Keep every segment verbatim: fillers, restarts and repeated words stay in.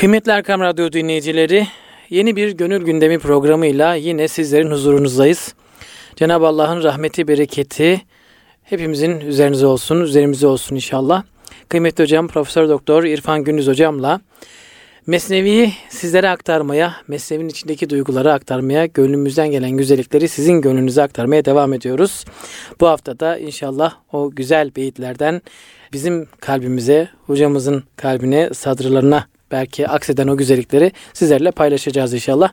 Kıymetli Erkam Radyo dinleyicileri, yeni bir Gönül Gündemi programıyla yine sizlerin huzurunuzdayız. Cenab-ı Allah'ın rahmeti, bereketi hepimizin üzerinize olsun, üzerimize olsun inşallah. Kıymetli hocam Profesör Doktor İrfan Gündüz hocamla Mesnevi'yi sizlere aktarmaya, Mesnevi'nin içindeki duyguları aktarmaya, gönlümüzden gelen güzellikleri sizin gönlünüze aktarmaya devam ediyoruz. Bu hafta da inşallah o güzel beyitlerden bizim kalbimize, hocamızın kalbine, sadrlarına belki akseden o güzellikleri sizlerle paylaşacağız inşallah.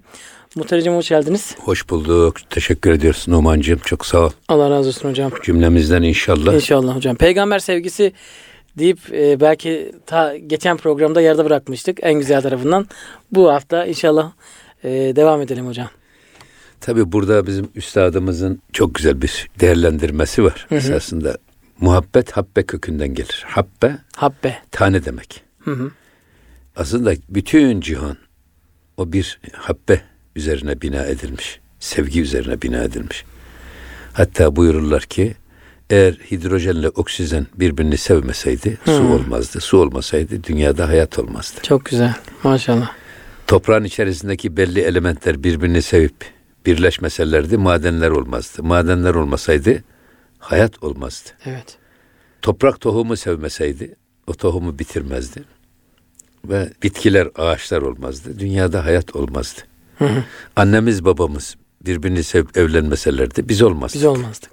Muhtar hocam hoş geldiniz. Hoş bulduk. Teşekkür ediyoruz Numan'cığım. Çok sağ ol. Allah razı olsun hocam. Cümlemizden inşallah. İnşallah hocam. Peygamber sevgisi deyip e, belki ta geçen programda yarıda bırakmıştık en güzel tarafından. Bu hafta inşallah e, devam edelim hocam. Tabii burada bizim üstadımızın çok güzel bir değerlendirmesi var. Hı hı. Esasında muhabbet habbe kökünden gelir. Habbe, habbe. Tane demek. Hı hı. Aslında bütün cihan o bir habbe üzerine bina edilmiş. Sevgi üzerine bina edilmiş. Hatta buyururlar ki eğer hidrojenle oksijen birbirini sevmeseydi hmm. su olmazdı. Su olmasaydı dünyada hayat olmazdı. Çok güzel. Maşallah. Toprağın içerisindeki belli elementler birbirini sevip birleşmeselerdi madenler olmazdı. Madenler olmasaydı hayat olmazdı. Evet. Toprak tohumu sevmeseydi o tohumu bitirmezdi. Ve bitkiler, ağaçlar olmazdı. Dünyada hayat olmazdı. Hı hı. Annemiz, babamız birbirini sevip evlenmeselerdi biz olmazdık. Biz olmazdık.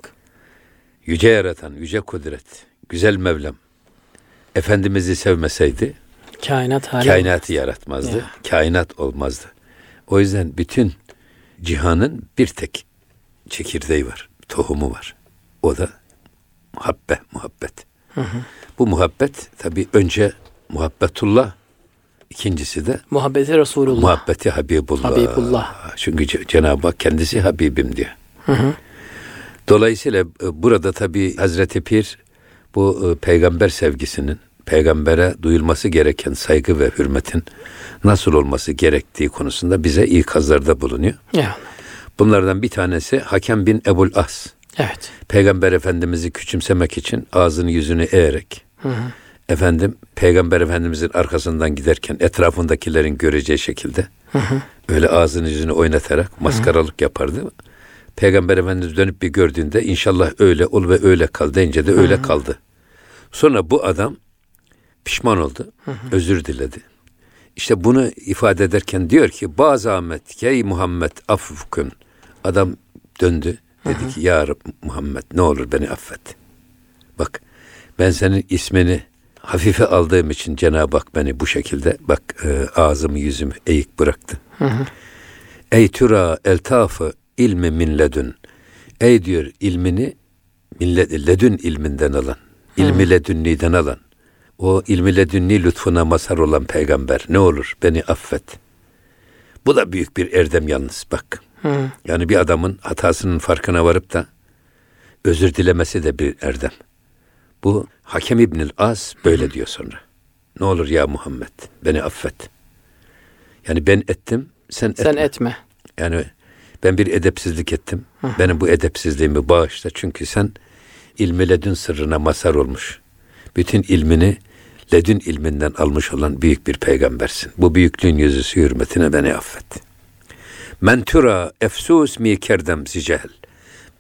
Yüce yaratan, yüce kudret, güzel Mevlam Efendimiz'i sevmeseydi kainat hali kainatı olmaz. yaratmazdı. Ya. Kainat olmazdı. O yüzden bütün cihanın bir tek çekirdeği var, tohumu var. O da muhabbe, muhabbet. Hı hı. Bu muhabbet tabii önce muhabbetullah, İkincisi de muhabbeti Resulullah. Muhabbeti Habibullah. Habibullah. Çünkü Cenab-ı Hak kendisi Habibim diyor. Hı hı. Dolayısıyla burada tabii Hazreti Pir bu peygamber sevgisinin, peygambere duyulması gereken saygı ve hürmetin nasıl olması gerektiği konusunda bize ikazlarda bulunuyor. Evet. Bunlardan bir tanesi Hakem bin Ebu'l-As. Evet. Peygamber Efendimiz'i küçümsemek için ağzını yüzünü eğerek. Hı hı. Efendim Peygamber Efendimizin arkasından giderken etrafındakilerin göreceği şekilde hı hı. öyle ağzını yüzünü oynatarak maskaralık hı hı. yapardı. Peygamber Efendimiz dönüp bir gördüğünde inşallah öyle ol ve öyle kal deyince de hı hı. öyle kaldı. Sonra bu adam pişman oldu, hı hı. özür diledi. İşte bunu ifade ederken diyor ki bazı Ahmet, ey Muhammed affukun. Adam döndü dedi hı hı. ki ya Rabbi Muhammed ne olur beni affet. Bak ben senin ismini hafife aldığım için Cenab-ı Hak beni bu şekilde bak e, ağzımı yüzümü eğik bıraktı. Hı hı. Ey türa eltafı ilmi min ledün. Ey diyor ilmini millet, ledün ilminden alan. İlmi ledünniden alan. O ilmi ledünni lütfuna mazhar olan peygamber ne olur beni affet. Bu da büyük bir erdem yalnız bak. Hı. Yani bir adamın hatasının farkına varıp da özür dilemesi de bir erdem. Bu Hakem İbnül As böyle diyor sonra. Ne olur ya Muhammed beni affet. Yani ben ettim sen etme. Sen etme. Yani ben bir edepsizlik ettim. Hı. Benim bu edepsizliğimi bağışla. Çünkü sen ilmi ledün sırrına mazhar olmuş. Bütün ilmini ledün ilminden almış olan büyük bir peygambersin. Bu büyüklüğün yüzüsü hürmetine beni affet. Men türa efsus mi kerdem zicehel.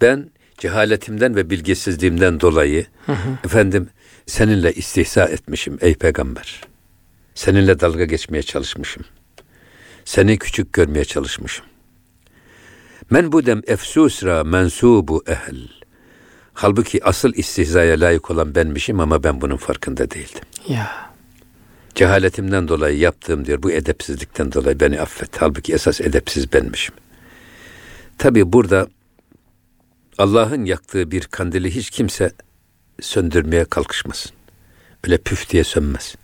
Ben cehaletimden ve bilgisizliğimden dolayı hı hı. efendim seninle istihza etmişim ey peygamber. Seninle dalga geçmeye çalışmışım. Seni küçük görmeye çalışmışım. Men budem efsusra mensubu ehl. Halbuki asıl istihzaya layık olan benmişim ama ben bunun farkında değildim. Ya. Cehaletimden dolayı yaptığım diyor bu edepsizlikten dolayı beni affet. Halbuki esas edepsiz benmişim. Tabii burada Allah'ın yaktığı bir kandili hiç kimse söndürmeye kalkışmasın. Öyle püf diye sönmez.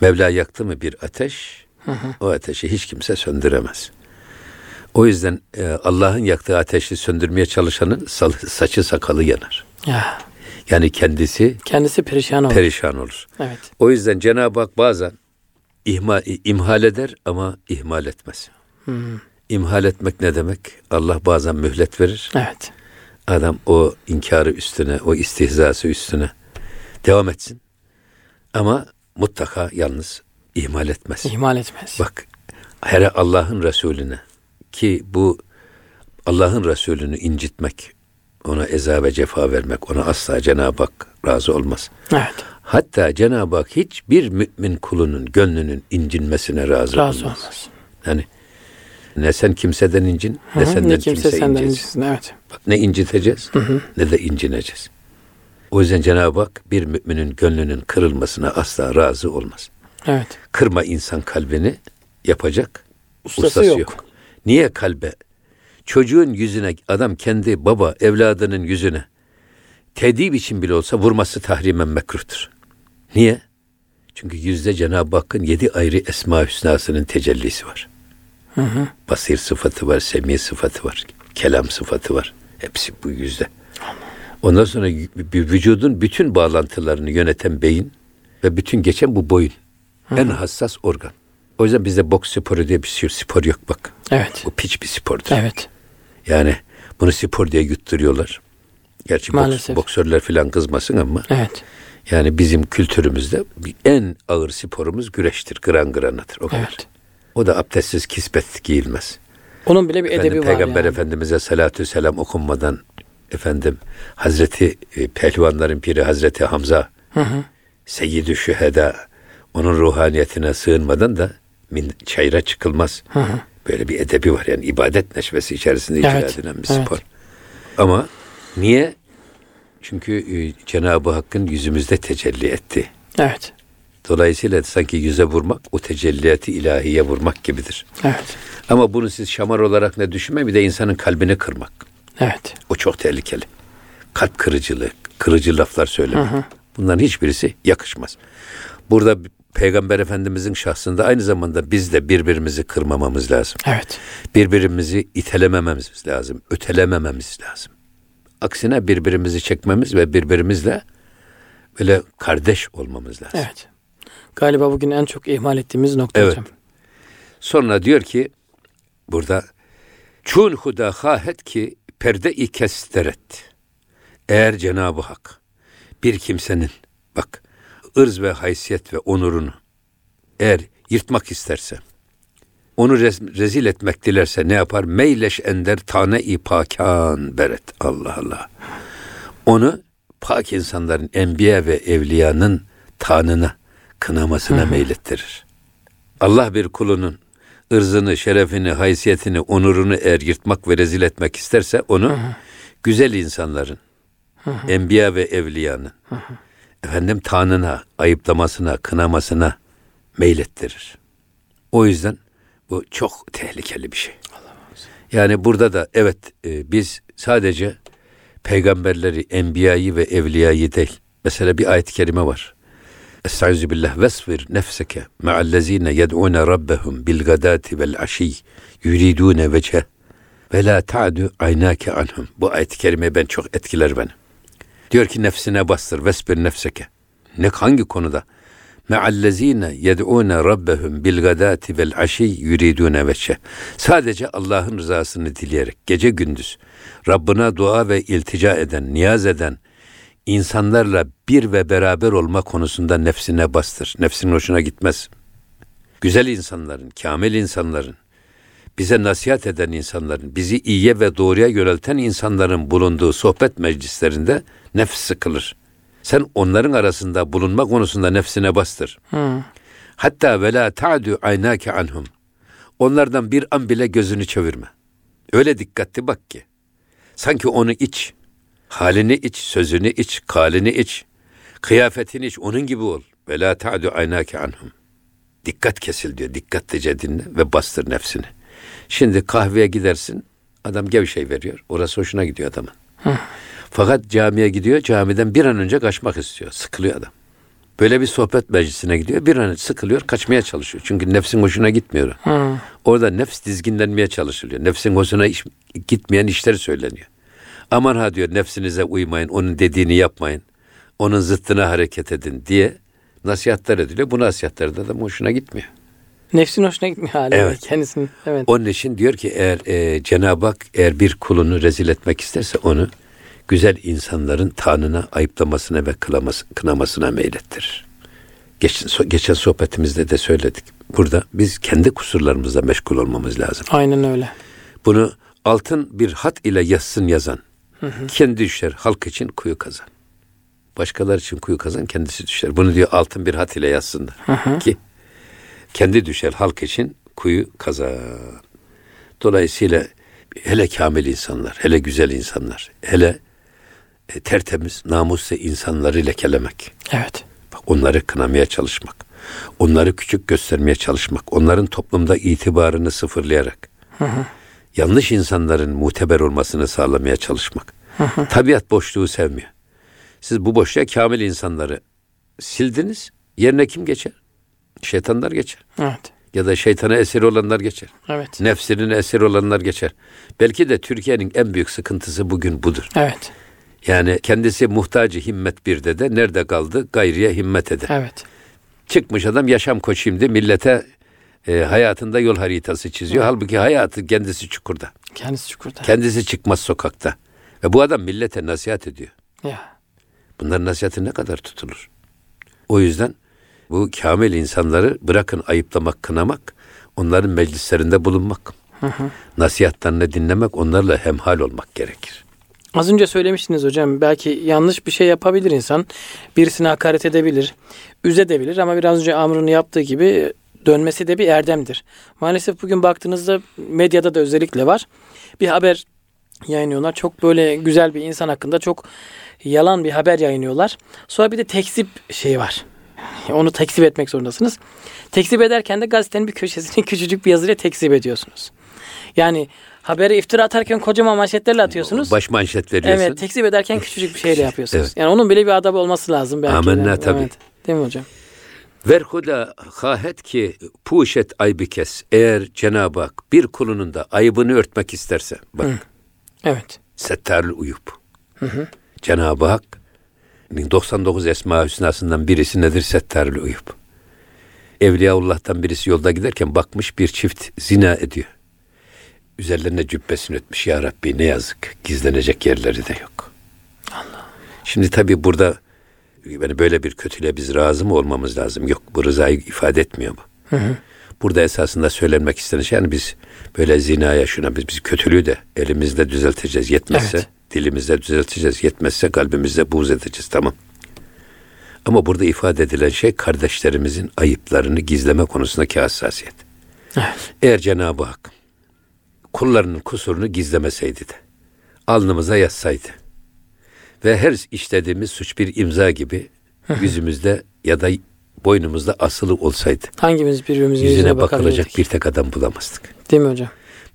Mevla yaktı mı bir ateş, hı hı. o ateşi hiç kimse söndüremez. O yüzden e, Allah'ın yaktığı ateşi söndürmeye çalışanın saçı sakalı yanar. Ya. Yani kendisi kendisi perişan olur. Perişan olur. Evet. O yüzden Cenab-ı Hak bazen ihmal, imhal eder ama ihmal etmez. Hı hı. İmhal etmek ne demek? Allah bazen mühlet verir. Evet. Adam o inkarı üstüne, o istihzası üstüne devam etsin. Ama mutlaka yalnız ihmal etmez. İhmal etmez. Bak, hele Allah'ın Resulüne, ki bu Allah'ın Resulünü incitmek, ona eza ve cefa vermek, ona asla Cenab-ı Hak razı olmaz. Evet. Hatta Cenab-ı Hak hiçbir mümin kulunun gönlünün incinmesine razı, razı olmaz. olmaz. Yani ne sen kimseden incin, hı-hı, ne senden ne kimse, kimse senden incinsin. Evet. Bak, ne inciteceğiz, hı-hı, ne de incineceğiz. O yüzden Cenab-ı Hak bir müminin gönlünün kırılmasına asla razı olmaz. Evet. Kırma insan kalbini, yapacak ustası, ustası yok. yok. Niye kalbe? Çocuğun yüzüne, adam kendi baba evladının yüzüne tedbir için bile olsa vurması tahrimen mekruhtur. Niye? Çünkü yüzde Cenab-ı Hakk'ın yedi ayrı esma-i hüsnasının tecellisi var. Hı hı. Basir sıfatı var, semî sıfatı var, kelam sıfatı var. Hepsi bu yüzde. Ondan sonra vücudun bütün bağlantılarını yöneten beyin ve bütün geçen bu boyun. Hı hı. En hassas organ. O yüzden bizde boks sporu diye bir şey, spor yok bak. Evet. Bu piç bir spordur. Evet. Yani bunu spor diye yutturuyorlar. Gerçi boks, boksörler falan kızmasın ama. Evet. Yani bizim kültürümüzde en ağır sporumuz güreştir. Gran granadır. O kadar. Evet. O da abdestsiz kispet giyilmez. Onun bile bir efendim, edebi var. Peygamber yani. Efendimiz'e salatü selam okunmadan efendim Hazreti e, Pehlivanların Piri Hazreti Hamza, hı hı, Seyyid-i Şüheda, onun ruhaniyetine sığınmadan da min, çayıra çıkılmaz. Hı hı. Böyle bir edebi var. Yani ibadet neşvesi içerisinde icra evet, edilen bir evet. spor. Ama niye? Çünkü Cenab-ı Hakk'ın yüzümüzde tecelli etti. Evet. Dolayısıyla sanki yüze vurmak, o tecelliyeti ilahiye vurmak gibidir. Evet. Ama bunu siz şamar olarak ne düşünme, bir de insanın kalbini kırmak. Evet. O çok tehlikeli. Kalp kırıcılığı, kırıcı laflar söylemek. Hı hı. Bunların hiçbirisi yakışmaz. Burada Peygamber Efendimizin şahsında aynı zamanda biz de birbirimizi kırmamamız lazım. Evet. Birbirimizi itelemememiz lazım, ötelemememiz lazım. Aksine birbirimizi çekmemiz ve birbirimizle böyle kardeş olmamız lazım. Evet. Galiba bugün en çok ihmal ettiğimiz nokta evet. hocam. Sonra diyor ki burada çun huda hahet ki perde-i kesteret. Eğer Cenab-ı Hak bir kimsenin bak ırz ve haysiyet ve onurunu eğer yırtmak isterse, onu rezil etmek dilerse ne yapar? Meyleş ender tane-i pakan beret. Allah Allah. Onu pak insanların, enbiya ve evliyanın tanına, kınamasına meylettirir. Allah bir kulunun ırzını, şerefini, haysiyetini, onurunu eğer yırtmak ve rezil etmek isterse onu, hı hı, güzel insanların, hı hı, enbiya ve evliyanın, hı hı, efendim tanına, ayıplamasına, kınamasına meylettirir. O yüzden bu çok tehlikeli bir şey. Yani burada da evet e, biz sadece peygamberleri, enbiyayı ve evliyayı değil. Mesela bir ayet-i kerime var. Estaizu billah vesfir nefseke me'allezine yed'une rabbehum bilgadati vel aşiy yuridune veceh ve la ta'du aynake anhum. Bu ayet-i kerime ben çok etkiler beni. Diyor ki nefsine bastır, vesbir nefseke. Ne, hangi konuda? Me'allezine yed'une rabbehum bilgadati vel aşiy yuridune veceh. Sadece Allah'ın rızasını dileyerek gece gündüz Rabbına dua ve iltica eden, niyaz eden insanlarla bir ve beraber olma konusunda nefsine bastır. Nefsinin hoşuna gitmez. Güzel insanların, kamil insanların, bize nasihat eden insanların, bizi iyiye ve doğruya yönelten insanların bulunduğu sohbet meclislerinde nefs sıkılır. Sen onların arasında bulunma konusunda nefsine bastır. Hmm. Hatta ve la ta'du aynake anhum. Onlardan bir an bile gözünü çevirme. Öyle dikkatli bak ki. Sanki onu iç. Halini iç, sözünü iç, kalini iç, kıyafetini iç, onun gibi ol. Ve la ta'du aynake anhum. Dikkat kesil diyor. Dikkatlice dinle ve bastır nefsini. Şimdi kahveye gidersin, adam gevşey veriyor. Orası hoşuna gidiyor adamın. Hı. Fakat camiye gidiyor, camiden bir an önce kaçmak istiyor. Sıkılıyor adam. Böyle bir sohbet meclisine gidiyor, bir an önce sıkılıyor, kaçmaya çalışıyor. Çünkü nefsin hoşuna gitmiyor. Hı. Orada nefs dizginlenmeye çalışılıyor. Nefsin hoşuna iş, gitmeyen işler söyleniyor. Aman ha diyor, nefsinize uymayın, onun dediğini yapmayın, onun zıttına hareket edin diye nasihatler ediliyor. Bu nasihatler de adamın hoşuna gitmiyor. Nefsin hoşuna gitmiyor hala. Evet. Kendisini, evet. Onun için diyor ki eğer e, Cenab-ı Hak eğer bir kulunu rezil etmek isterse onu güzel insanların tanına, ayıplamasına ve kınamasına meylettirir. geç, geçen sohbetimizde de söyledik. Burada biz kendi kusurlarımızla meşgul olmamız lazım. Aynen öyle. Bunu altın bir hat ile yazsın yazan. Hı hı. Kendi düşer, halk için kuyu kazan. Başkaları için kuyu kazan, kendisi düşer. Bunu diyor altın bir hat ile yazsınlar. Hı hı. Ki kendi düşer, halk için kuyu kazan. Dolayısıyla hele kamil insanlar, hele güzel insanlar, hele e, tertemiz, namuslu insanları lekelemek. Evet. Bak, onları kınamaya çalışmak, onları küçük göstermeye çalışmak, onların toplumda itibarını sıfırlayarak, hı hı, yanlış insanların muteber olmasını sağlamaya çalışmak. Hı hı. Tabiat boşluğu sevmiyor. Siz bu boşluğa kamil insanları sildiniz, yerine kim geçer? Şeytanlar geçer. Evet. Ya da şeytana esir olanlar geçer. Evet. Nefsinin esir olanlar geçer. Belki de Türkiye'nin en büyük sıkıntısı bugün budur. Evet. Yani kendisi muhtacı himmet bir de de nerede kaldı? Gayriye himmet eder. Evet. Çıkmış adam yaşam koçuyum diye millete e, hayatında yol haritası çiziyor. Evet. Halbuki hayatı kendisi çukurda. Kendisi çukurda. Kendisi çıkmaz sokakta. Ve bu adam millete nasihat ediyor. Ya. Bunların nasihati ne kadar tutulur? O yüzden bu kamil insanları bırakın ayıplamak, kınamak, onların meclislerinde bulunmak, hı hı, nasihatlerini dinlemek, onlarla hemhal olmak gerekir. Az önce söylemiştiniz hocam, belki yanlış bir şey yapabilir insan, birisine hakaret edebilir, üzebilir ama biraz önce Amr'ın yaptığı gibi dönmesi de bir erdemdir. Maalesef bugün baktığınızda medyada da özellikle var, bir haber yayınlıyorlar, çok böyle güzel bir insan hakkında çok yalan bir haber yayınlıyorlar. Sonra bir de tekzip şeyi var. Onu tekzip etmek zorundasınız. Tekzip ederken de gazetenin bir köşesini küçücük bir yazıyla tekzip ediyorsunuz. Yani habere iftira atarken kocaman manşetlerle atıyorsunuz. Baş manşet veriyorsun. Evet, tekzip ederken küçücük bir şeyle yapıyorsunuz. Evet. Yani onun bile bir adabı olması lazım belki. Amenna yani, tabii. Evet. Değil mi hocam? Ver huda hahet ki puşet aybi kes. Eğer Cenab-ı Hak bir kulunun da ayıbını örtmek isterse. Bak. Hı. Evet. Settarül uyup. Hı hı. Cenab-ı Hak doksan dokuz Esma-i Hüsna'sından birisi nedir? Settarül Uyub. Evliyaullah'tan birisi yolda giderken bakmış bir çift zina ediyor. Üzerlerine cübbesini ötmüş. Ya Rabbi ne yazık. Gizlenecek yerleri de yok. Allah. Şimdi tabii burada yani böyle bir kötülüğe biz razı mı olmamız lazım? Yok, bu rızayı ifade etmiyor mu? Hı hı. Burada esasında söylenmek istenen şey, yani biz böyle zinaya şuna biz, biz kötülüğü de elimizde düzelteceğiz, yetmezse. Evet. Dilimizde düzelteceğiz. Yetmezse kalbimizde buğz edeceğiz. Tamam. Ama burada ifade edilen şey kardeşlerimizin ayıplarını gizleme konusundaki hassasiyet. Evet. Eğer Cenab-ı Hak kullarının kusurunu gizlemeseydi de alnımıza yazsaydı ve her işlediğimiz suç bir imza gibi yüzümüzde ya da boynumuzda asılı olsaydı, hangimiz birbirimizin yüzüne bakılacak bir tek adam bulamazdık. Değil mi hocam?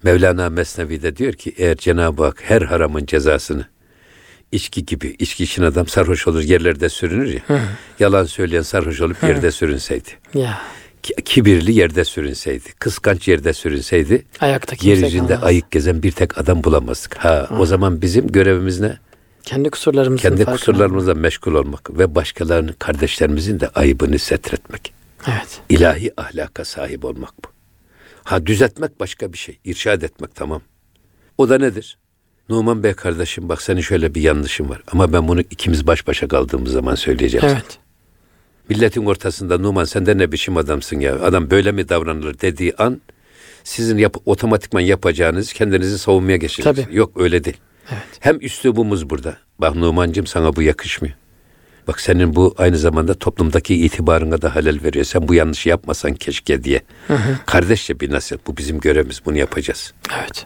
Mevlana Mesnevi'de diyor ki eğer Cenab-ı Hak her haramın cezasını içki gibi, içki için adam sarhoş olur yerlerde sürünür ya, hı, yalan söyleyen sarhoş olup hı, yerde sürünseydi, ya, kibirli yerde sürünseydi, kıskanç yerde sürünseydi, yeryüzünde ayık gezen bir tek adam bulamazdık. Ha, hı. O zaman bizim görevimiz ne? Kendi kusurlarımızın kendi kusurlarımızla meşgul olmak ve başkalarının, kardeşlerimizin de ayıbını setretmek. Evet. İlahi ahlaka sahip olmak bu. Ha, düzeltmek başka bir şey. İrşad etmek, tamam. O da nedir? Numan Bey kardeşim bak senin şöyle bir yanlışın var. Ama ben bunu ikimiz baş başa kaldığımız zaman söyleyeceğim. Evet. Sana. Milletin ortasında Numan sen de ne biçim adamsın ya. Adam böyle mi davranılır dediği an sizin yap- otomatikman yapacağınız kendinizi savunmaya geçireceksiniz. Tabii. Yok öyle değil. Evet. Hem üslubumuz burada. Bak Numancığım sana bu yakışmıyor. Bak senin bu aynı zamanda toplumdaki itibarına da halel veriyor. Sen bu yanlışı yapmasan keşke diye. Hı hı. Kardeşçe bir nasihat. Bu bizim görevimiz. Bunu yapacağız. Evet.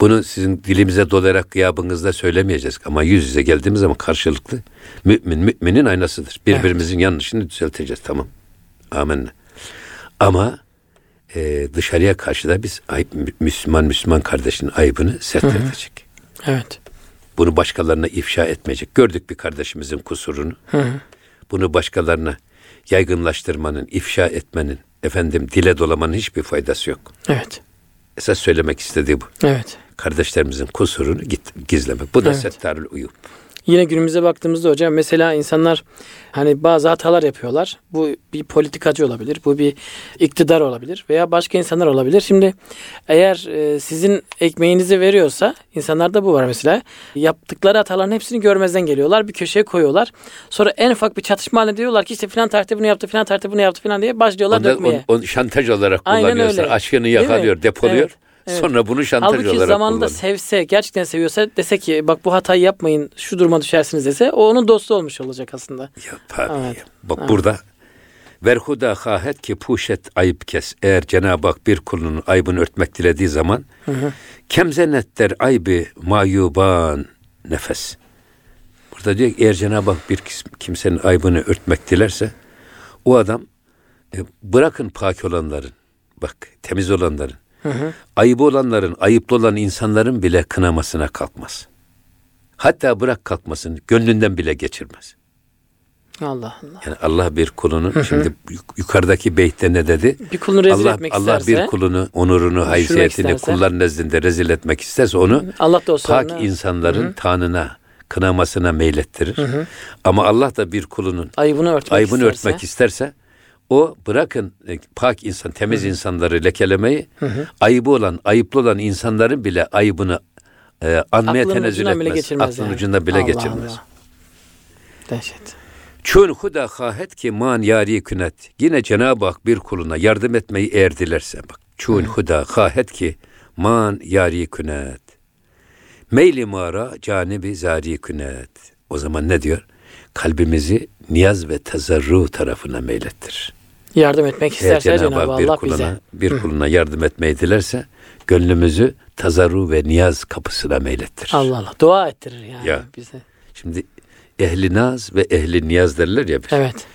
Bunu sizin dilimize dolarak gıyabınızda söylemeyeceğiz. Ama yüz yüze geldiğimiz zaman karşılıklı mümin müminin aynasıdır. Birbirimizin evet, yanlışını düzelteceğiz. Tamam. Amenna. Ama e, dışarıya karşı da biz ayıp, Müslüman Müslüman kardeşinin ayıbını setredecek. Evet. Bunu başkalarına ifşa etmeyecek. Gördük bir kardeşimizin kusurunu. Hı hı. Bunu başkalarına yaygınlaştırmanın, ifşa etmenin, efendim dile dolamanın hiçbir faydası yok. Evet. Esas söylemek istediği bu. Evet. Kardeşlerimizin kusurunu git, gizlemek. Bu da evet, settarül uyub. Yine günümüze baktığımızda hocam mesela insanlar hani bazı hatalar yapıyorlar. Bu bir politikacı olabilir, bu bir iktidar olabilir veya başka insanlar olabilir. Şimdi eğer sizin ekmeğinizi veriyorsa, insanlarda bu var mesela, yaptıkları hataların hepsini görmezden geliyorlar, bir köşeye koyuyorlar. Sonra en ufak bir çatışma halinde diyorlar ki işte filan tarihte bunu yaptı, filan tarihte bunu yaptı filan diye başlıyorlar Ondan, dökmeye. Onu şantaj olarak kullanıyorlar, aşkını yakalıyor, depoluyor. Evet. Evet. Sonra bunu şantaj Halbuki olarak kullanıyor. Halbuki zamanında sevse, gerçekten seviyorsa, dese ki bak bu hatayı yapmayın, şu duruma düşersiniz dese, o onun dostu olmuş olacak aslında. Ya tabii. Evet. Bak evet. Burada verhuda hahet ki puşet ayıp kes. Eğer Cenab-ı Hak bir kulunun ayıbını örtmek dilediği zaman kemzenetler aybi mayuban nefes. Burada diyor ki eğer Cenab-ı Hak bir kimsenin ayıbını örtmek dilerse o adam e, bırakın pak olanların, bak temiz olanların, Hı hı. ayıbı olanların, ayıplı olan insanların bile kınamasına kalkmaz. Hatta bırak kalkmasını, gönlünden bile geçirmez. Allah Allah. Yani Allah bir kulunu, hı hı. şimdi yukarıdaki beytte ne dedi? Bir kulunu rezil Allah, etmek Allah isterse. Allah bir kulunu, onurunu, haysiyetini kulların nezdinde rezil etmek isterse onu Allah da pak ona, insanların hı hı. tanına, kınamasına meylettirir. Hı hı. Ama Allah da bir kulunun ayıbını örtmek ayıbını isterse, örtmek isterse o bırakın e, pak insan, temiz hı. insanları lekelemeyi, hı hı. ayıbı olan, ayıplı olan insanların bile ayıbını e, anmaya tenezzül etmez. Aklın yani. ucundan bile Allah geçirmez. Allah. Dehşet. Çün huda hahet ki man yari künet. Yine Cenab-ı Hak bir kuluna yardım etmeyi eğer dilerse, bak. Çün huda hahet ki man yari künet. Meyli mara canibi zari künet. O zaman ne diyor? Kalbimizi niyaz ve tazarru tarafına meylettir. Yardım etmek isterse Cenab-ı Hak bir kuluna, bize. bir kuluna yardım etmeyi dilerse gönlümüzü tazarru ve niyaz kapısına meylettirir. Allah Allah. Dua ettirir yani ya. bize. Şimdi ehli naz ve ehli niyaz derler ya. Bir. Evet.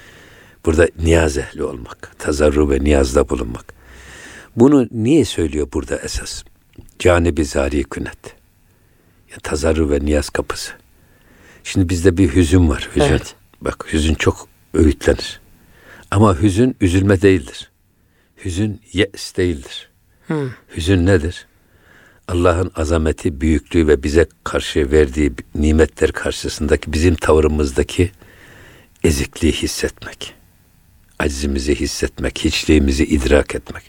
Burada niyaz ehli olmak. Tazarru ve niyazda bulunmak. Bunu niye söylüyor burada esas? Canibi zari künet. Ya, tazarru ve niyaz kapısı. Şimdi bizde bir hüzün var. Hüzün. Evet. Bak hüzün çok öğütlenir. Ama hüzün üzülme değildir. Hüzün yes değildir. Hmm. Hüzün nedir? Allah'ın azameti, büyüklüğü ve bize karşı verdiği nimetler karşısındaki bizim tavrımızdaki ezikliği hissetmek. Acizimizi hissetmek, hiçliğimizi idrak etmek.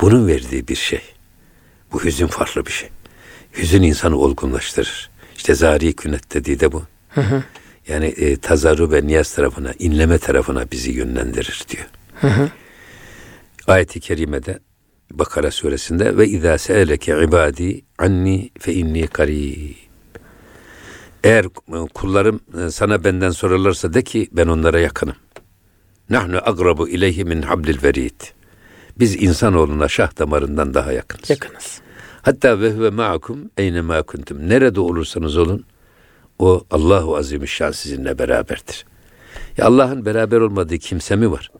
Bunun verdiği bir şey. Bu hüzün farklı bir şey. Hüzün insanı olgunlaştırır. İşte zari künet dediği de bu. Hı hı. Yani e, tazarru ve niyaz tarafına, inleme tarafına bizi yönlendirir diyor. Hı hı. Ayet-i kerimede Bakara Suresinde ve izâ se'eleke ibâdî annî fe innî karîb. Eğer kullarım sana benden sorarlarsa de ki ben onlara yakınım. Nahnu agrabu ileyhi min hablil verîd. Biz insanoğluna şah damarından daha yakınız. Yakınız. Hatta ve huve ma'akum eynemâ kuntum. Nerede olursanız olun o Allahu Azimüşşan sizinle beraberdir. Ya Allah'ın beraber olmadığı kimse mi var?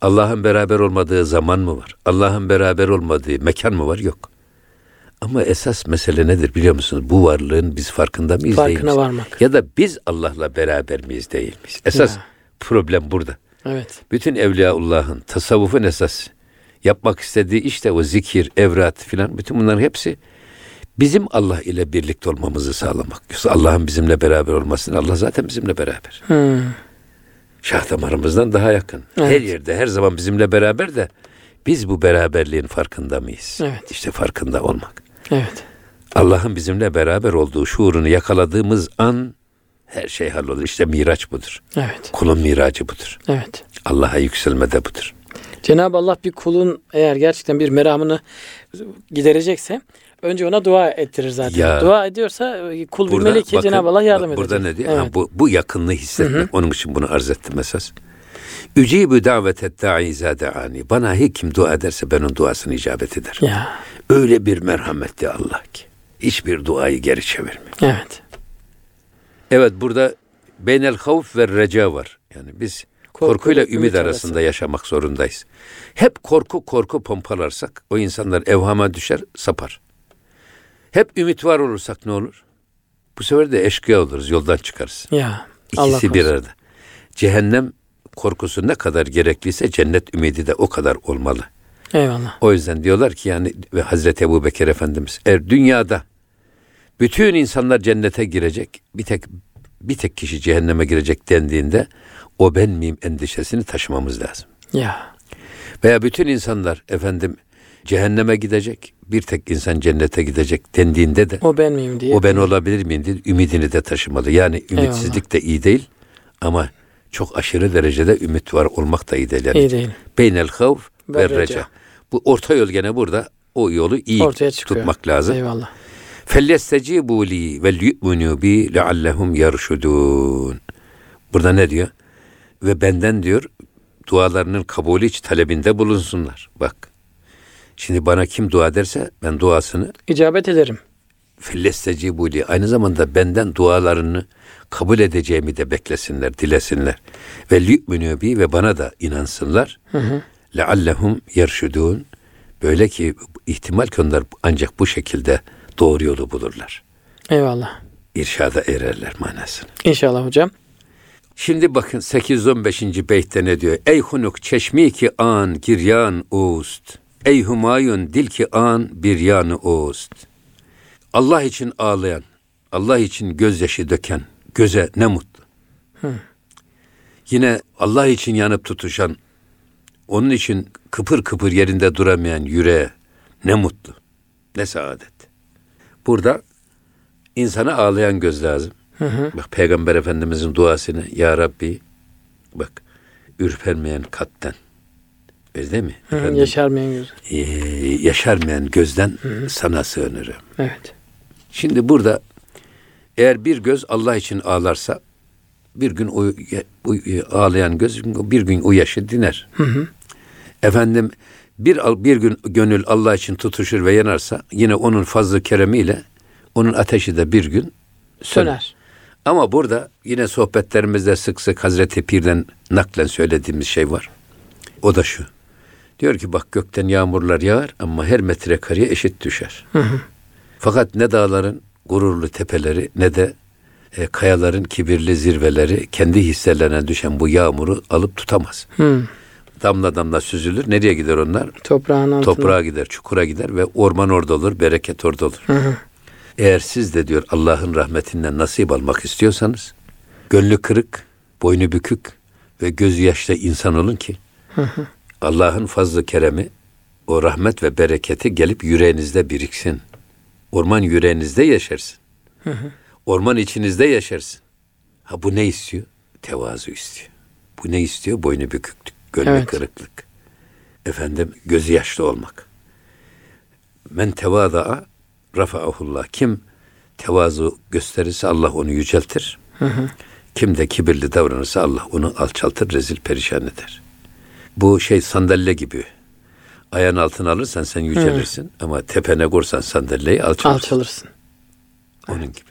Allah'ın beraber olmadığı zaman mı var? Allah'ın beraber olmadığı mekan mı var? Yok. Ama esas mesele nedir biliyor musunuz? Bu varlığın biz farkında mıyız, farkına değil miyiz? Varmak. Ya da biz Allah'la beraber miyiz, değil miyiz? Esas ya. problem burada. Evet. Bütün Evliyaullah'ın, tasavvufun esas yapmak istediği işte o zikir, evrat filan, bütün bunların hepsi bizim Allah ile birlikte olmamızı sağlamak. Yoksa Allah'ın bizimle beraber olmasını, Allah zaten bizimle beraber. Hmm. Şah damarımızdan daha yakın. Evet. Her yerde, her zaman bizimle beraber de biz bu beraberliğin farkında mıyız? Evet. İşte farkında olmak. Evet. Allah'ın bizimle beraber olduğu şuurunu yakaladığımız an her şey hallolur. İşte miraç budur. Evet. Kulun miracı budur. Evet. Allah'a yükselme de budur. Cenab-ı Allah bir kulun eğer gerçekten bir meramını giderecekse önce ona dua ettirir zaten. Ya, dua ediyorsa kul bilmeli ki Cenab-ı Allah yardım edecek. Burada ne diyor? Evet. Ha, bu, bu yakınlığı hissetmek. Hı hı. Onun için bunu arz ettim esas. Ücibü davetet da'i izâ de'ani. Bana hiç kim dua ederse ben onun duasını icabet ederim. Ya. Öyle bir merhametli Allah ki hiçbir duayı geri çevirmiyor. Evet. Evet, burada beynel havf ve reca var. Yani biz korku, korkuyla ümit, ümit arasında arası. yaşamak zorundayız. Hep korku korku pompalarsak o insanlar evhama düşer, sapar. Hep ümit var olursak ne olur? Bu sefer de eşkıya oluruz, yoldan çıkarız. Ya, İkisi bir arada. Cehennem korkusu ne kadar gerekliyse cennet ümidi de o kadar olmalı. Eyvallah. O yüzden diyorlar ki yani ve Hazreti Ebubekir Efendimiz, eğer dünyada bütün insanlar cennete girecek, bir tek bir tek kişi cehenneme girecek dendiğinde o ben miyim endişesini taşımamız lazım. Ya. Veya bütün insanlar efendim cehenneme gidecek, bir tek insan cennete gidecek dendiğinde de o ben miyim diye. O ben olabilir miyim diye ümidini de taşımalı. Yani ümitsizlik de iyi değil ama çok aşırı derecede ümit var olmak da iyi değil. Yani. İyi değil. Beynel havf ve reca. Bu orta yol gene burada o yolu iyi tutmak lazım. Eyvallah. فَلْيَسْتَجِيبُوا لِي وَلْيُؤْمِنُوا بِي لَعَلَّهُمْ يَرْشُدُونَ. Burada ne diyor? Ve benden diyor dualarının kabulü için talebinde bulunsunlar. Bak. Şimdi bana kim dua ederse ben duasını icabet ederim. فَلْيَسْتَجِيبُوا لِي. Aynı zamanda benden dualarını kabul edeceğimi de beklesinler, dilesinler. وَلْيُؤْمِنُوا بِي. Ve bana da inansınlar. لَعَلَّهُمْ يَرْشُدُونَ. Böyle ki ihtimal ki onlar ancak bu şekilde doğru yolu bulurlar. Eyvallah. İrşada ererler manasını. İnşallah hocam. Şimdi bakın sekiz yüz on beşinci beytte ne diyor? Ey hunuk çeşmi ki an giryan ust. Ey humayun dil ki an biryanı ust. Allah için ağlayan, Allah için gözyaşı döken göze ne mutlu. Hı. Yine Allah için yanıp tutuşan, onun için kıpır kıpır yerinde duramayan yüreğe ne mutlu. Ne saadet. Burada insana ağlayan göz lazım. Hı hı. Bak Peygamber Efendimizin duasını, Ya Rabbi, bak ürpermeyen kalpten, öyle değil mi? Hı, Efendim, yaşarmayan göz. E, yaşarmayan gözden hı hı. sana sığınırım. Evet. Şimdi burada eğer bir göz Allah için ağlarsa bir gün o, o ağlayan göz bir gün o yaşı diner. Hı hı. Efendim. Bir, bir gün gönül Allah için tutuşur ve yanarsa yine onun fazlı keremiyle onun ateşi de bir gün söner. söner. Ama burada yine sohbetlerimizde sık sık Hazreti Pir'den naklen söylediğimiz şey var. O da şu. Diyor ki bak gökten yağmurlar yağar ama her metrekareye eşit düşer. Hı hı. Fakat ne dağların gururlu tepeleri ne de e, kayaların kibirli zirveleri kendi hisselerine düşen bu yağmuru alıp tutamaz. Hı. Damla damla süzülür. Nereye gider onlar? Toprağın altına. Toprağa gider, çukura gider ve orman orada olur, bereket orada olur. Hı hı. Eğer siz de diyor Allah'ın rahmetinden nasip almak istiyorsanız, gönlü kırık, boynu bükük ve gözü yaşlı insan olun ki hı hı. Allah'ın fazlı keremi, o rahmet ve bereketi gelip yüreğinizde biriksin. Orman yüreğinizde yaşarsın. Hı hı. Orman içinizde yaşarsın. Ha bu ne istiyor? Tevazu istiyor. Bu ne istiyor? Boynu büküklük. Gönlü evet. kırıklık. Efendim gözü yaşlı olmak. Men tevâda'a rafa'ahullah. Kim tevazu gösterirse Allah onu yüceltir. Hı hı. Kim de kibirli davranırsa Allah onu alçaltır, rezil perişan eder. Bu şey sandalye gibi. Ayağın altına alırsan sen yücelirsin. Hı. Ama tepene korsan sandalyeyi alçalırsın. alçalırsın. Onun evet. gibi.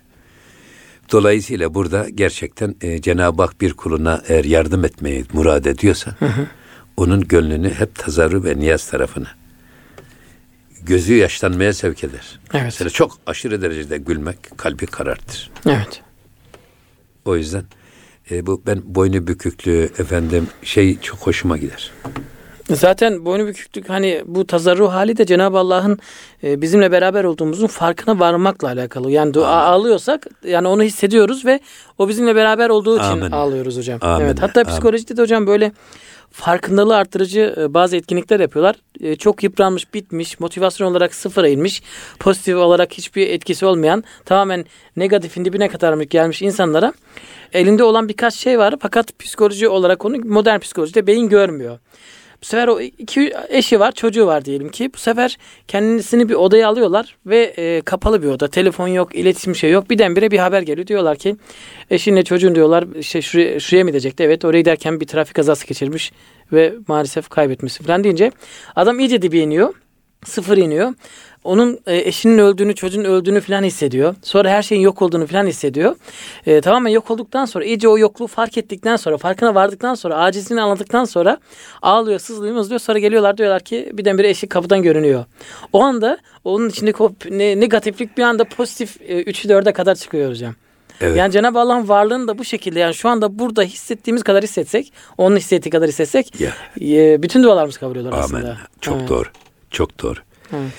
Dolayısıyla burada gerçekten e, Cenab-ı Hak bir kuluna eğer yardım etmeyi murad ediyorsa hı hı. onun gönlünü hep tazarru ve niyaz tarafına, gözü yaşlanmaya sevk eder. Evet. Mesela çok aşırı derecede gülmek kalbi karartır. Evet. O yüzden e, bu ben boynu büküklüğü efendim şey çok hoşuma gider. Zaten boynu büküklük hani bu tazarru hali de Cenab-ı Allah'ın e, bizimle beraber olduğumuzun farkına varmakla alakalı. Yani dua Amin. ağlıyorsak yani onu hissediyoruz ve o bizimle beraber olduğu için Amin. ağlıyoruz hocam. Amin. Evet. Hatta Amin. psikolojide de hocam böyle farkındalığı artırıcı e, bazı etkinlikler yapıyorlar. E, çok yıpranmış, bitmiş, motivasyon olarak sıfıra inmiş, pozitif olarak hiçbir etkisi olmayan, tamamen negatifin dibine kadar gelmiş insanlara elinde olan birkaç şey var fakat psikoloji olarak onu modern psikolojide beyin görmüyor. Bu sefer o iki eşi var, çocuğu var diyelim ki. Bu sefer kendisini bir odaya alıyorlar ve e, kapalı bir oda. Telefon yok, iletişim şey yok. Birdenbire bir haber geliyor. Diyorlar ki eşinle çocuğun diyorlar işte şuraya, şuraya mı gidecekti? Evet, oraya giderken bir trafik kazası geçirmiş ve maalesef kaybetmişsin falan deyince adam iyice dibe iniyor. Sıfır iniyor. Onun eşinin öldüğünü, çocuğun öldüğünü falan hissediyor. Sonra her şeyin yok olduğunu falan hissediyor. E, tamamen yok olduktan sonra, iyice o yokluğu fark ettikten sonra, farkına vardıktan sonra, acizliğini anladıktan sonra ağlıyor, sızlıyor, mızlıyor. Sonra geliyorlar diyorlar ki birdenbire eşi kapıdan görünüyor. O anda onun içindeki o negatiflik bir anda pozitif e, üçü dörde kadar çıkıyor hocam. Evet. Yani Cenab-ı Allah'ın varlığını da bu şekilde yani şu anda burada hissettiğimiz kadar hissetsek, onun hissettiği kadar hissetsek yeah. e, bütün dualarımız kabul olur aslında. Amen. Çok evet. doğru. Çok doğru. Evet.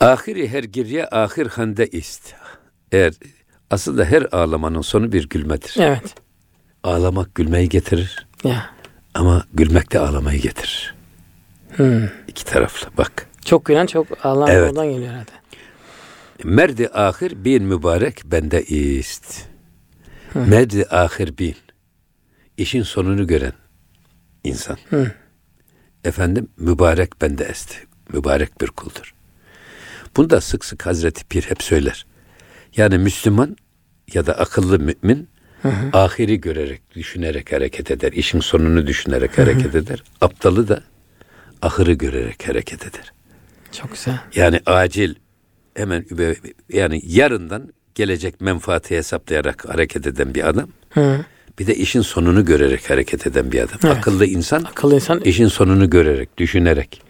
Ahiri her girye ahir hande ist. Eğer Aslında her ağlamanın sonu bir gülmedir. Evet. Ağlamak gülmeyi getirir. Ya. Ama gülmek de ağlamayı getirir. Hmm. İki taraflı bak. Çok gülen çok ağlayan evet. Oradan geliyor herhalde. Merdi ahir bin mübarek bende ist. Hmm. Merdi ahir bin. İşin sonunu gören insan. Hmm. Efendim mübarek bende ist. Mübarek bir kuldur. Bunu da sık sık Hazreti Pir hep söyler. Yani Müslüman ya da akıllı mümin hı hı. ahiri görerek, düşünerek hareket eder. İşin sonunu düşünerek hı hı. hareket eder. Aptalı da ahırı görerek hareket eder. Çok güzel. Yani acil hemen yani yarından gelecek menfaati hesaplayarak hareket eden bir adam. Hı. Bir de işin sonunu görerek hareket eden bir adam. Evet. Akıllı insan, akıllı insan işin sonunu görerek, düşünerek.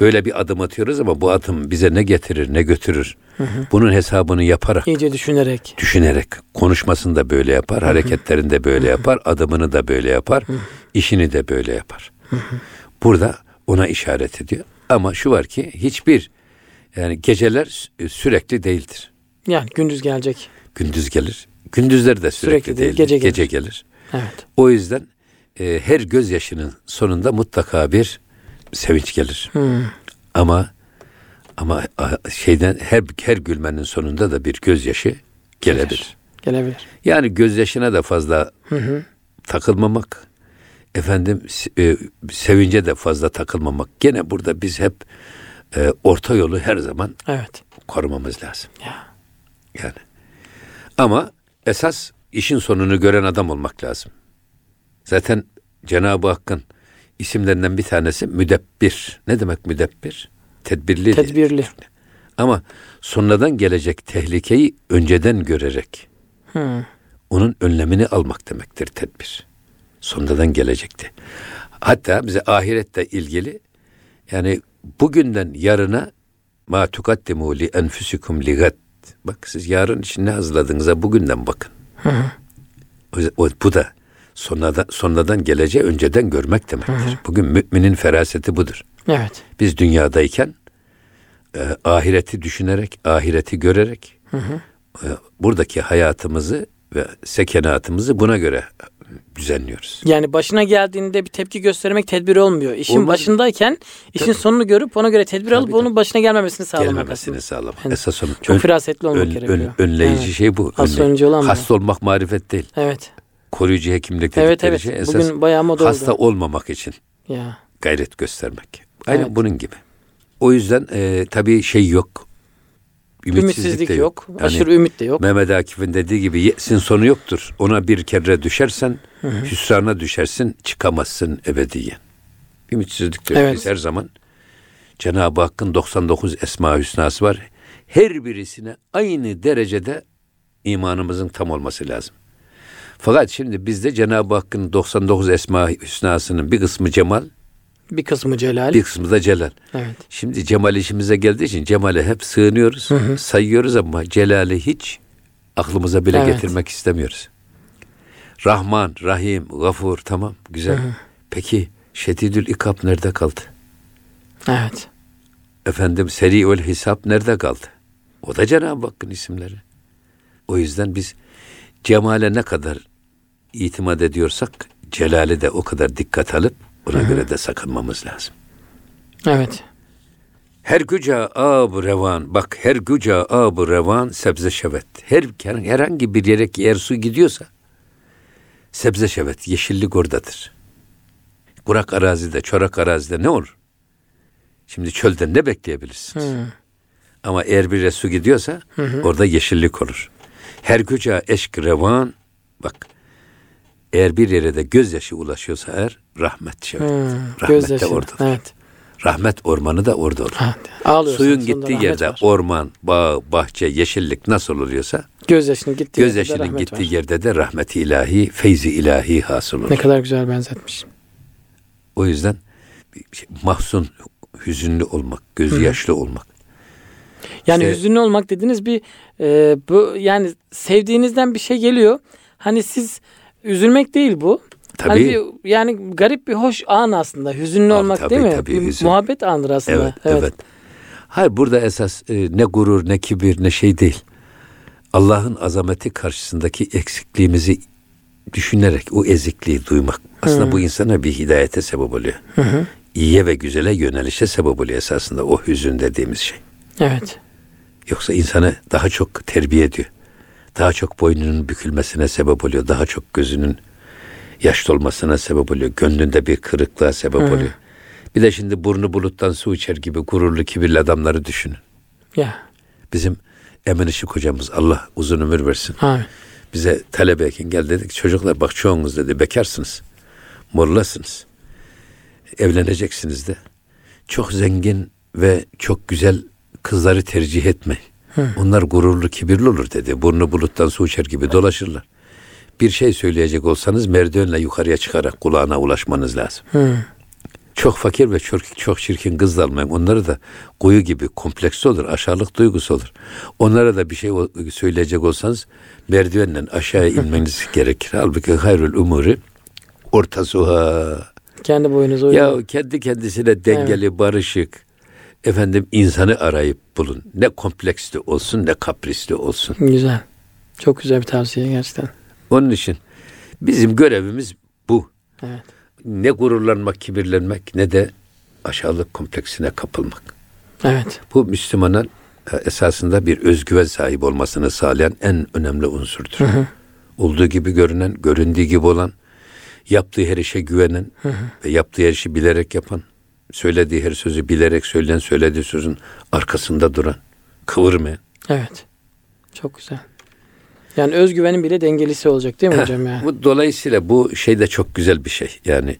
Böyle bir adım atıyoruz ama bu adım bize ne getirir, ne götürür? Hı hı. Bunun hesabını yaparak. İyice düşünerek. Düşünerek. Konuşmasını da böyle yapar, hı hı. hareketlerini de böyle hı hı. yapar, adımını da böyle yapar, hı hı. işini de böyle yapar. Hı hı. Burada ona işaret ediyor. Ama şu var ki hiçbir yani geceler sürekli değildir. Yani gündüz gelecek. Gündüz gelir. Gündüzler de sürekli, sürekli değil, gece gelir. Gece gelir. Evet. O yüzden e, her gözyaşının sonunda mutlaka bir sevinç gelir. Hmm. Ama ama şeyden her her gülmenin sonunda da bir gözyaşı gelebilir. Gelir, gelebilir. Yani gözyaşına da fazla hı hı. takılmamak, efendim e, sevince de fazla takılmamak. Gene burada biz hep e, orta yolu her zaman evet. korumamız lazım. Ya. Yani. Ama esas işin sonunu gören adam olmak lazım. Zaten Cenab-ı Hakk'ın İsimlerinden bir tanesi müdebbir. Ne demek müdebbir? Tedbirli. Tedbirli. Diye. Ama sonradan gelecek tehlikeyi önceden görerek hmm. onun önlemini almak demektir tedbir. Sonradan gelecekti. Hatta bize ahirette ilgili yani bugünden yarına ma tukaddimu li enfusikum ligat. Bak siz yarın için ne hazırladığınıza bugünden bakın. Hmm. O, o, bu da Sonradan, sonradan geleceği önceden görmek demektir. Hı hı. Bugün müminin feraseti budur. Evet. Biz dünyadayken e, ahireti düşünerek, ahireti görerek hı hı. E, buradaki hayatımızı ve sekenatımızı buna göre düzenliyoruz. Yani başına geldiğinde bir tepki göstermek tedbir olmuyor. İşin Olmaz. başındayken işin Tabii. sonunu görüp ona göre tedbir Tabii alıp de. onun başına gelmemesini sağlamak. Gelmemesini sağlamak. Yani esas onun çok ön, ferasetli olmak ön, gerekiyor. Ön, önleyici evet. şey bu. Önleyici olan hasta olmak marifet değil. Evet. Koruyucu hekimlik dedikleri evet, evet. şey esas hasta oldu. olmamak için ya. gayret göstermek. Aynen evet. bunun gibi. O yüzden e, tabii şey yok. Ümitsizlik, Ümitsizlik de yok. yok. Yani aşırı ümit de yok. Mehmet Akif'in dediği gibi yesin sonu yoktur. Ona bir kere düşersen hı hı. hüsrana düşersin çıkamazsın ebediyen. Ümitsizlik de yok. Evet. Biz her zaman Cenab-ı Hakk'ın doksan dokuz Esma-i Hüsna'sı var. Her birisine aynı derecede imanımızın tam olması lazım. Fakat şimdi bizde Cenab-ı Hakk'ın doksan dokuz Esma-i Hüsna'sının bir kısmı cemal, bir kısmı celal, bir kısmı da celal. Evet. Şimdi cemal işimize geldiği için cemale hep sığınıyoruz, hı hı. sayıyoruz ama celali hiç aklımıza bile evet. getirmek istemiyoruz. Rahman, Rahim, Gafur tamam güzel. Hı hı. Peki Şedidül İkab nerede kaldı? Evet. Efendim Seri'ül Hisab nerede kaldı? O da Cenab-ı Hakk'ın isimleri. O yüzden biz cemale ne kadar itimat ediyorsak celali de o kadar dikkat alıp ona Hı-hı. göre de sakınmamız lazım. Evet. Her güca ab revan, bak her güca ab revan sebze şevet. Her herhangi bir yere yer su gidiyorsa sebze şevet, yeşillik oradadır. Kurak arazide, çorak arazide ne olur? Şimdi çölden ne bekleyebilirsiniz? Hı-hı. Ama eğer bir yere su gidiyorsa Hı-hı. orada yeşillik olur. Her güca eşk revan, bak eğer bir yere de gözyaşı ulaşıyorsa eğer rahmet şevet. Hmm, rahmet gözyaşı, de oradadır. Evet. Rahmet ormanı da orada olur. Evet. Suyun gittiği yerde var. Orman, bağ, bahçe, yeşillik nasıl oluyorsa gözyaşının gittiği, gözyaşının yerde, gittiği yerde de rahmet-i ilahi, feyzi ilahi hasıl olur. Ne kadar güzel benzetmiş. O yüzden şey, mahzun, hüzünlü olmak, gözyaşlı Hı. olmak. Yani işte, hüzünlü olmak dediniz bir e, bu yani sevdiğinizden bir şey geliyor. Hani siz üzülmek değil bu. Tabii. Hani bir, yani garip bir hoş an aslında. Hüzünlü abi, olmak tabii, değil mi? Tabii, bir muhabbet anıdır aslında. Evet, evet. evet. Hayır burada esas e, ne gurur ne kibir ne şey değil. Allah'ın azameti karşısındaki eksikliğimizi düşünerek o ezikliği duymak aslında hı. bu insana bir hidayete sebep oluyor. Hı hı. İyiye ve güzele yönelişe sebep oluyor esasında o hüzün dediğimiz şey. Evet. Yoksa insanı daha çok terbiye ediyor. Daha çok boynunun bükülmesine sebep oluyor. Daha çok gözünün yaş dolmasına sebep oluyor. Gönlünde bir kırıklığa sebep hı. oluyor. Bir de şimdi burnu buluttan su içer gibi gururlu kibirli adamları düşünün. Ya. Bizim Emin Işık hocamız, Allah uzun ömür versin. Amin. Bize talebeyken gel dedik, çocuklar bak çoğunuz dedi bekarsınız, morlasınız, evleneceksiniz de çok zengin ve çok güzel kızları tercih etmeyin. Hı. Onlar gururlu kibirli olur dedi, burnu buluttan su içer gibi dolaşırlar. Bir şey söyleyecek olsanız merdivenle yukarıya çıkarak kulağına ulaşmanız lazım. Hı. Çok fakir ve çok, çok çirkin kız da almayın. Onları da kuyu gibi kompleksi olur, aşağılık duygusu olur. Onlara da bir şey söyleyecek olsanız merdivenle aşağıya inmeniz gerekir. Halbuki hayrül umuri ortasuha. Kendi boyunuza uygun. Ya kendi kendisine dengeli, evet. barışık. Efendim insanı arayıp bulun. Ne kompleksli olsun ne kaprisli olsun. Güzel. Çok güzel bir tavsiye gerçekten. Onun için bizim görevimiz bu. Evet. Ne gururlanmak, kibirlenmek ne de aşağılık kompleksine kapılmak. Evet. Bu Müslümanın esasında bir özgüven sahibi olmasını sağlayan en önemli unsurdur. Hı hı. Olduğu gibi görünen, göründüğü gibi olan, yaptığı her işe güvenen hı hı. ve yaptığı her işi bilerek yapan, söylediği her sözü bilerek söyleyen, söylediği sözün arkasında duran, kıvırmayan. Evet. Çok güzel. Yani özgüvenin bile dengelisi olacak değil mi hocam? Yani? Bu, dolayısıyla bu şey de çok güzel bir şey. Yani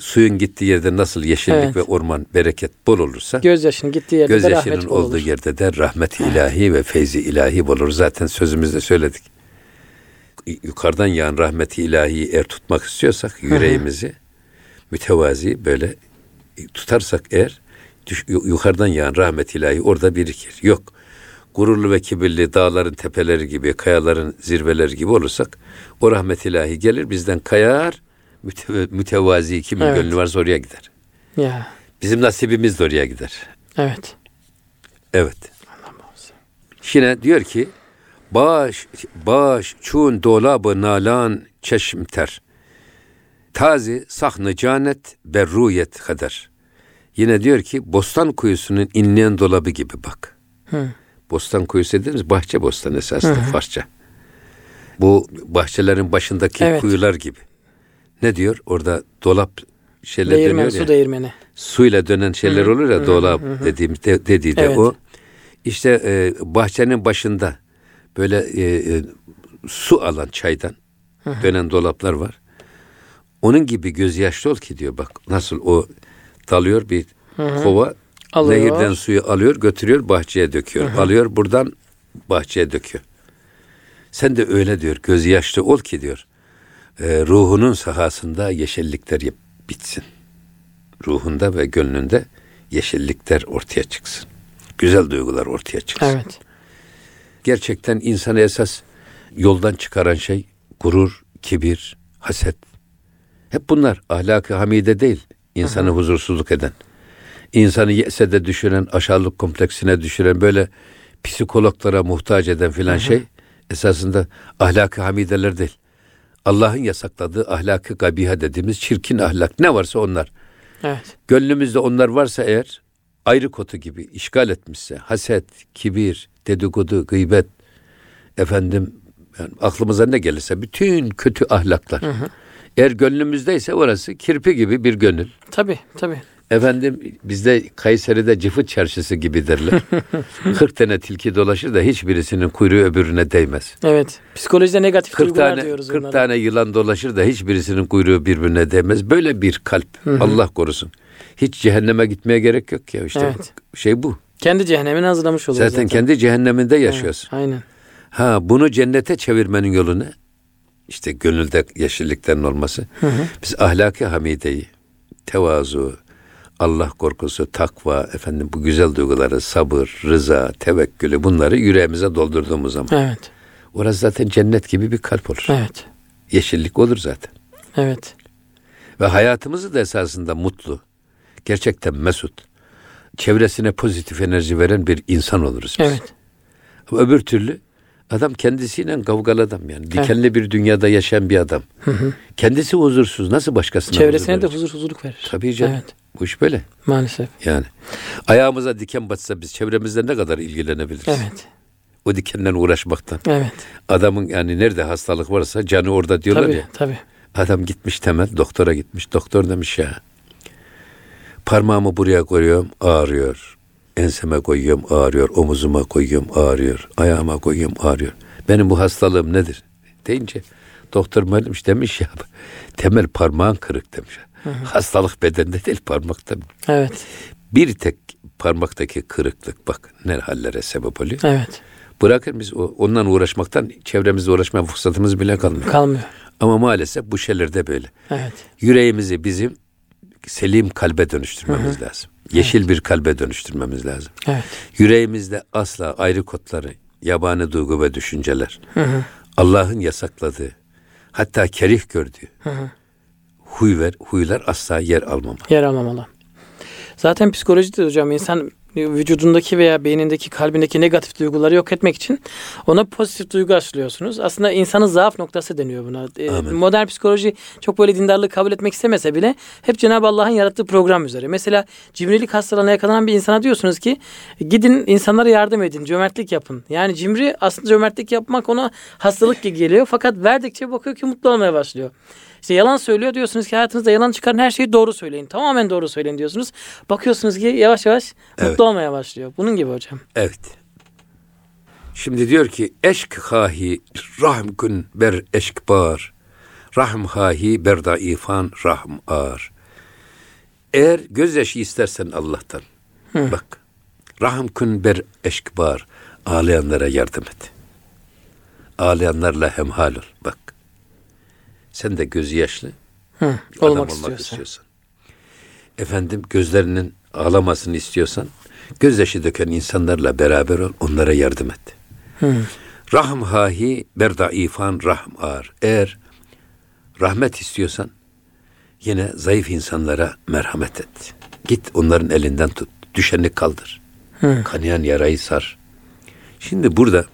suyun gittiği yerde nasıl yeşillik evet. ve orman, bereket bol olursa, gözyaşının gittiği yerde de rahmet bol olur. olduğu yerde de rahmet ilahi ve feyzi ilahi bol olur. Zaten sözümüzde söyledik. Yukarıdan yağan rahmeti ilahiyi eğer tutmak istiyorsak yüreğimizi, hı hı. mütevazi böyle tutarsak eğer, yukarıdan yağan rahmet ilahi orada birikir. Yok. Gururlu ve kibirli dağların tepeleri gibi, kayaların zirveleri gibi olursak o rahmet ilahi gelir bizden kayar, mütev- mütevazi kimin evet. gönlü varsa oraya gider. Ya. Bizim nasibimiz de oraya gider. Evet. Evet. Yine diyor ki baş, baş, çun, dolabı, nalan, çeşm ter. Tazi, sahne, canet, berruyet kader. Yine diyor ki bostan kuyusunun inleyen dolabı gibi bak. Hı. Bostan kuyusu dediğimiz bahçe bostanı esasında Farsça. Bu bahçelerin başındaki evet. kuyular gibi. Ne diyor? Orada dolap şeyler değirmen, dönüyor ya. Su değirmeni. Suyla dönen şeyler Hı-hı. olur ya Hı-hı. dolap dediğim, de, dediği de evet. o. İşte e, bahçenin başında böyle e, e, su alan çaydan Hı-hı. dönen dolaplar var. Onun gibi gözyaşlı ol ki diyor bak nasıl o dalıyor bir Hı-hı. kova. Alıyor. Nehirden suyu alıyor, götürüyor, bahçeye döküyor. Hı hı. Alıyor, buradan bahçeye döküyor. Sen de öyle diyor, gözyaşlı ol ki diyor, e, ruhunun sahasında yeşillikler bitsin. Ruhunda ve gönlünde yeşillikler ortaya çıksın. Güzel duygular ortaya çıksın. Evet. Gerçekten insanı esas yoldan çıkaran şey gurur, kibir, haset. Hep bunlar ahlak-ı hamide değil, insanı hı hı. huzursuzluk eden. İnsanı yesede düşüren, aşağılık kompleksine düşüren, böyle psikologlara muhtaç eden filan hı hı. şey esasında ahlak-ı hamideler değil. Allah'ın yasakladığı ahlak-ı gabiha dediğimiz çirkin ahlak ne varsa onlar. Evet. Gönlümüzde onlar varsa eğer ayrı kotu gibi işgal etmişse haset, kibir, dedikodu, gıybet, efendim yani aklımıza ne gelirse bütün kötü ahlaklar. Hı hı. Eğer gönlümüzdeyse orası kirpi gibi bir gönül. Tabii, tabii. Efendim bizde Kayseri'de Cıfıt Çarşısı gibi derler. kırk tane tilki dolaşır da hiçbirisinin kuyruğu öbürüne değmez. Evet. Psikolojide negatif duygular tane, diyoruz kırk onlara. kırk tane yılan dolaşır da hiçbirisinin kuyruğu birbirine değmez. Böyle bir kalp. Allah korusun. Hiç cehenneme gitmeye gerek yok ya işte. Evet. Şey bu. Kendi cehennemini hazırlamış oluyor zaten. Zaten kendi cehenneminde yaşıyorsun. Evet, aynen. Ha bunu cennete çevirmenin yolu ne? İşte gönülde yeşilliklerin olması. Hı hı. Biz ahlaki hamideyi, tevazu, Allah korkusu, takva, efendim bu güzel duyguları, sabır, rıza, tevekkülü bunları yüreğimize doldurduğumuz zaman. Evet. Orası zaten cennet gibi bir kalp olur. Evet. Yeşillik olur zaten. Evet. Ve hayatımızı da esasında mutlu, gerçekten mesut, çevresine pozitif enerji veren bir insan oluruz biz. Evet. Ama öbür türlü Adam kendisiyle kavgalı adam yani. Dikenli bir dünyada yaşayan bir adam. Hı hı. Kendisi huzursuz. Nasıl başkasına çevresine de huzur huzurluk verir. Tabii canım. Evet. Bu iş böyle. Maalesef. Yani ayağımıza diken batsa biz çevremizden ne kadar ilgilenebiliriz? Evet. O dikenle uğraşmaktan. Evet. Adamın yani nerede hastalık varsa canı orada diyorlar tabii, ya. Tabii tabii. Adam gitmiş temel doktora gitmiş. Doktor demiş ya. Parmağımı buraya koyuyorum ağrıyor. Enseme koyuyorum ağrıyor. Omuzuma koyuyorum ağrıyor. Ayağıma koyuyorum ağrıyor. Benim bu hastalığım nedir? Deyince doktor malmış demiş ya. Temel parmağın kırık demiş. Hı hı. Hastalık bedende değil parmakta. Evet. Bir tek parmaktaki kırıklık bak ne hallere sebep oluyor. Evet. Bırakır biz ondan uğraşmaktan çevremizle uğraşmaya fırsatımız bile kalmıyor. Kalmıyor. Ama maalesef bu şeyler de böyle. Evet. Yüreğimizi bizim selim kalbe dönüştürmemiz hı hı. lazım. Yeşil evet. bir kalbe dönüştürmemiz lazım. Evet. Yüreğimizde asla ayrı kodları, yabani duygu ve düşünceler, hı hı. Allah'ın yasakladığı, hatta kerih gördüğü hı hı. huy ver, huylar asla yer almamalı. Yer almamalı. Zaten psikolojide hocam insan vücudundaki veya beynindeki, kalbindeki negatif duyguları yok etmek için ona pozitif duygu aşılıyorsunuz. Aslında insanın zaaf noktası deniyor buna. Amin. Modern psikoloji çok böyle dindarlığı kabul etmek istemese bile hep Cenab-ı Allah'ın yarattığı program üzere. Mesela cimrilik hastalığına yakalanan bir insana diyorsunuz ki gidin insanlara yardım edin, cömertlik yapın. Yani cimri aslında cömertlik yapmak ona hastalık gibi geliyor. Fakat verdikçe bakıyor ki mutlu olmaya başlıyor. İşte yalan söylüyor diyorsunuz ki hayatınızda yalan çıkarın her şeyi doğru söyleyin. Tamamen doğru söyleyin diyorsunuz. Bakıyorsunuz ki yavaş yavaş evet. mutlu olmaya başlıyor. Bunun gibi hocam. Evet. Şimdi diyor ki eşk hahi rahmkün ber eşk bar. Rahm hahi ber daifan rahm ar. Eğer gözyaşı istersen Allah'tan. Hı. Bak. Rahmkün ber eşk bar. Ağlayanlara yardım et. Ağlayanlarla hemhal ol. Bak. Sen de gözü yaşlı Hı, adam olmak istiyorsan. istiyorsan. Efendim gözlerinin ağlamasını istiyorsan gözyaşı döken insanlarla beraber ol, onlara yardım et. Hı. Rahm hahi berdaifan rahm ar. Eğer rahmet istiyorsan yine zayıf insanlara merhamet et. Git onların elinden tut. Düşeni kaldır. Hı. Kanayan yarayı sar. Şimdi burada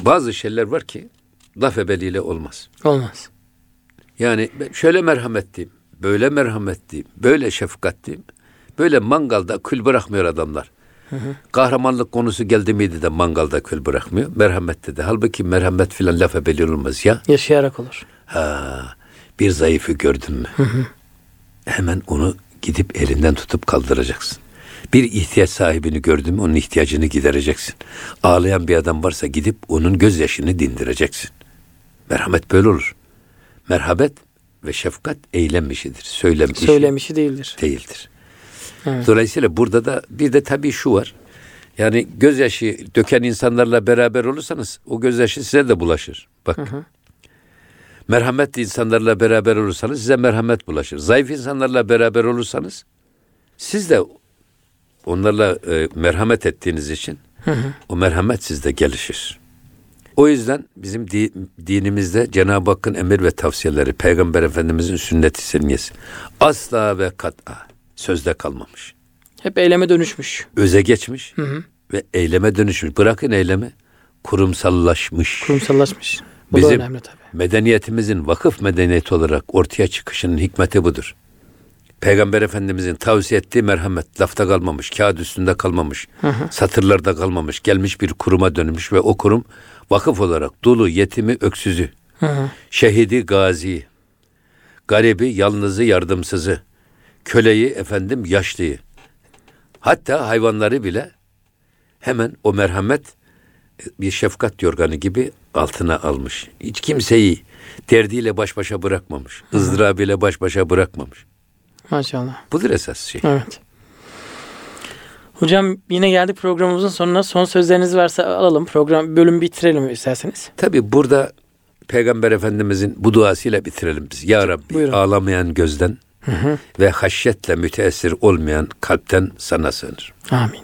bazı şeyler var ki laf ebeliyle olmaz. Olmaz. Yani şöyle merhametliyim, böyle merhametliyim, böyle şefkatliyim, böyle mangalda kül bırakmıyor adamlar. Hı hı. Kahramanlık konusu geldi miydi de mangalda kül bırakmıyor, merhamet dedi. Halbuki merhamet filan laf ebeli olmaz ya. Yaşayarak olur. Ha, bir zayıfı gördün mü? Hı hı. Hemen onu gidip elinden tutup kaldıracaksın. Bir ihtiyaç sahibini gördün mü onun ihtiyacını gidereceksin. Ağlayan bir adam varsa gidip onun gözyaşını dindireceksin. Merhamet böyle olur. Merhamet ve şefkat eylem işidir. Söylem işi Söylemişi değildir. Değildir. Evet. Dolayısıyla burada da bir de tabii şu var. Yani gözyaşı döken insanlarla beraber olursanız o gözyaşı size de bulaşır. Bak. Hı hı. Merhametli insanlarla beraber olursanız size merhamet bulaşır. Zayıf insanlarla beraber olursanız siz de onlarla e, merhamet ettiğiniz için hı hı. o merhamet sizde gelişir. O yüzden bizim din, dinimizde Cenab-ı Hakk'ın emir ve tavsiyeleri, Peygamber Efendimiz'in sünnet-i seniyesi asla ve kat'a sözde kalmamış. Hep eyleme dönüşmüş. Öze geçmiş hı hı. ve eyleme dönüşmüş. Bırakın eylemi, kurumsallaşmış. Kurumsallaşmış. Bu bizim da önemli tabii. Medeniyetimizin vakıf medeniyeti olarak ortaya çıkışının hikmeti budur. Peygamber Efendimiz'in tavsiye ettiği merhamet lafta kalmamış, kağıt üstünde kalmamış, hı hı. satırlarda kalmamış, gelmiş bir kuruma dönmüş ve o kurum vakıf olarak dolu yetimi öksüzü, hı hı. şehidi gaziyi, garibi yalnızı yardımsızı, köleyi efendim yaşlıyı, hatta hayvanları bile hemen o merhamet bir şefkat yorganı gibi altına almış. Hiç kimseyi derdiyle baş başa bırakmamış, hı hı. ızdırabıyla baş başa bırakmamış. Maşallah. Budur esas şey. Evet. Hocam yine geldik programımızın sonuna. Son sözleriniz varsa alalım. Program bölümü bitirelim isterseniz. Tabii burada Peygamber Efendimizin bu duasıyla bitirelim biz. Ya Rabbi buyurun. Ağlamayan gözden hı hı. ve haşyetle müteessir olmayan kalpten sana sığınır. Amin.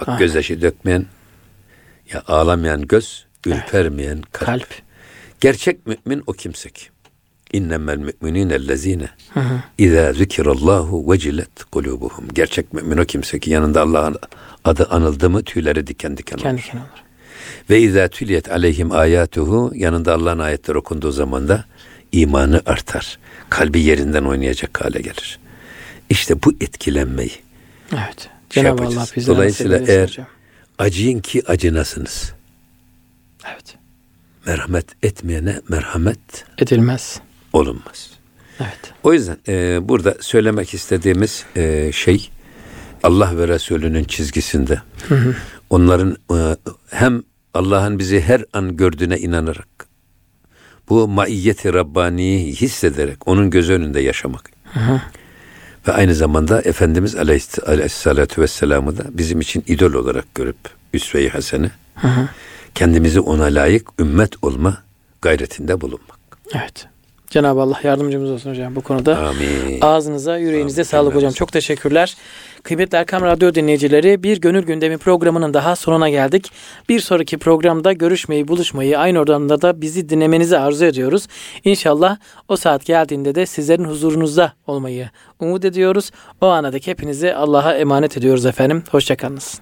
Bak Amin. Gözyaşı dökmeyen, ya ağlamayan göz, ürpermeyen evet. kalp. kalp. Gerçek mümin o kimse ki. İnnemel mü'minînellezîne izâ zükirallâhu vecilet kulûbuhum. Gerçek mümin o kimse ki yanında Allah'ın adı anıldı mı tüyleri diken diken olur. Diken olur. Ve izâ tüliyet aleyhim âyâtuhu, yanında Allah'ın ayetleri okunduğu zaman da imanı artar. Kalbi yerinden oynayacak hale gelir. İşte bu etkilenmeyi. Evet. Şey Cenab-ı Allah bizden dolayısıyla eğer hocam. Acıyın ki acınasınız. Evet. Merhamet etmeyene merhamet edilmez. Olunmaz. Evet. O yüzden e, burada söylemek istediğimiz e, şey Allah ve Resulünün çizgisinde. Hı hı. Onların e, hem Allah'ın bizi her an gördüğüne inanarak, bu maiyeti Rabbani'yi hissederek onun göz önünde yaşamak. Hı hı. Ve aynı zamanda Efendimiz Aleyhis- Aleyhisselatü Vesselam'ı da bizim için idol olarak görüp Üsve-i Hasene, hı hı, kendimizi ona layık ümmet olma gayretinde bulunmak. Evet. Cenab-ı Allah yardımcımız olsun hocam bu konuda. Amin. Ağzınıza, yüreğinize amin sağlık hocam. Çok teşekkürler. Kıymetli Erkam Radyo dinleyicileri, bir Gönül Gündemi programının daha sonuna geldik. Bir sonraki programda görüşmeyi, buluşmayı, aynı oranda da bizi dinlemenizi arzu ediyoruz. İnşallah o saat geldiğinde de sizlerin huzurunuzda olmayı umut ediyoruz. O anadaki hepinizi Allah'a emanet ediyoruz efendim. Hoşçakalınız.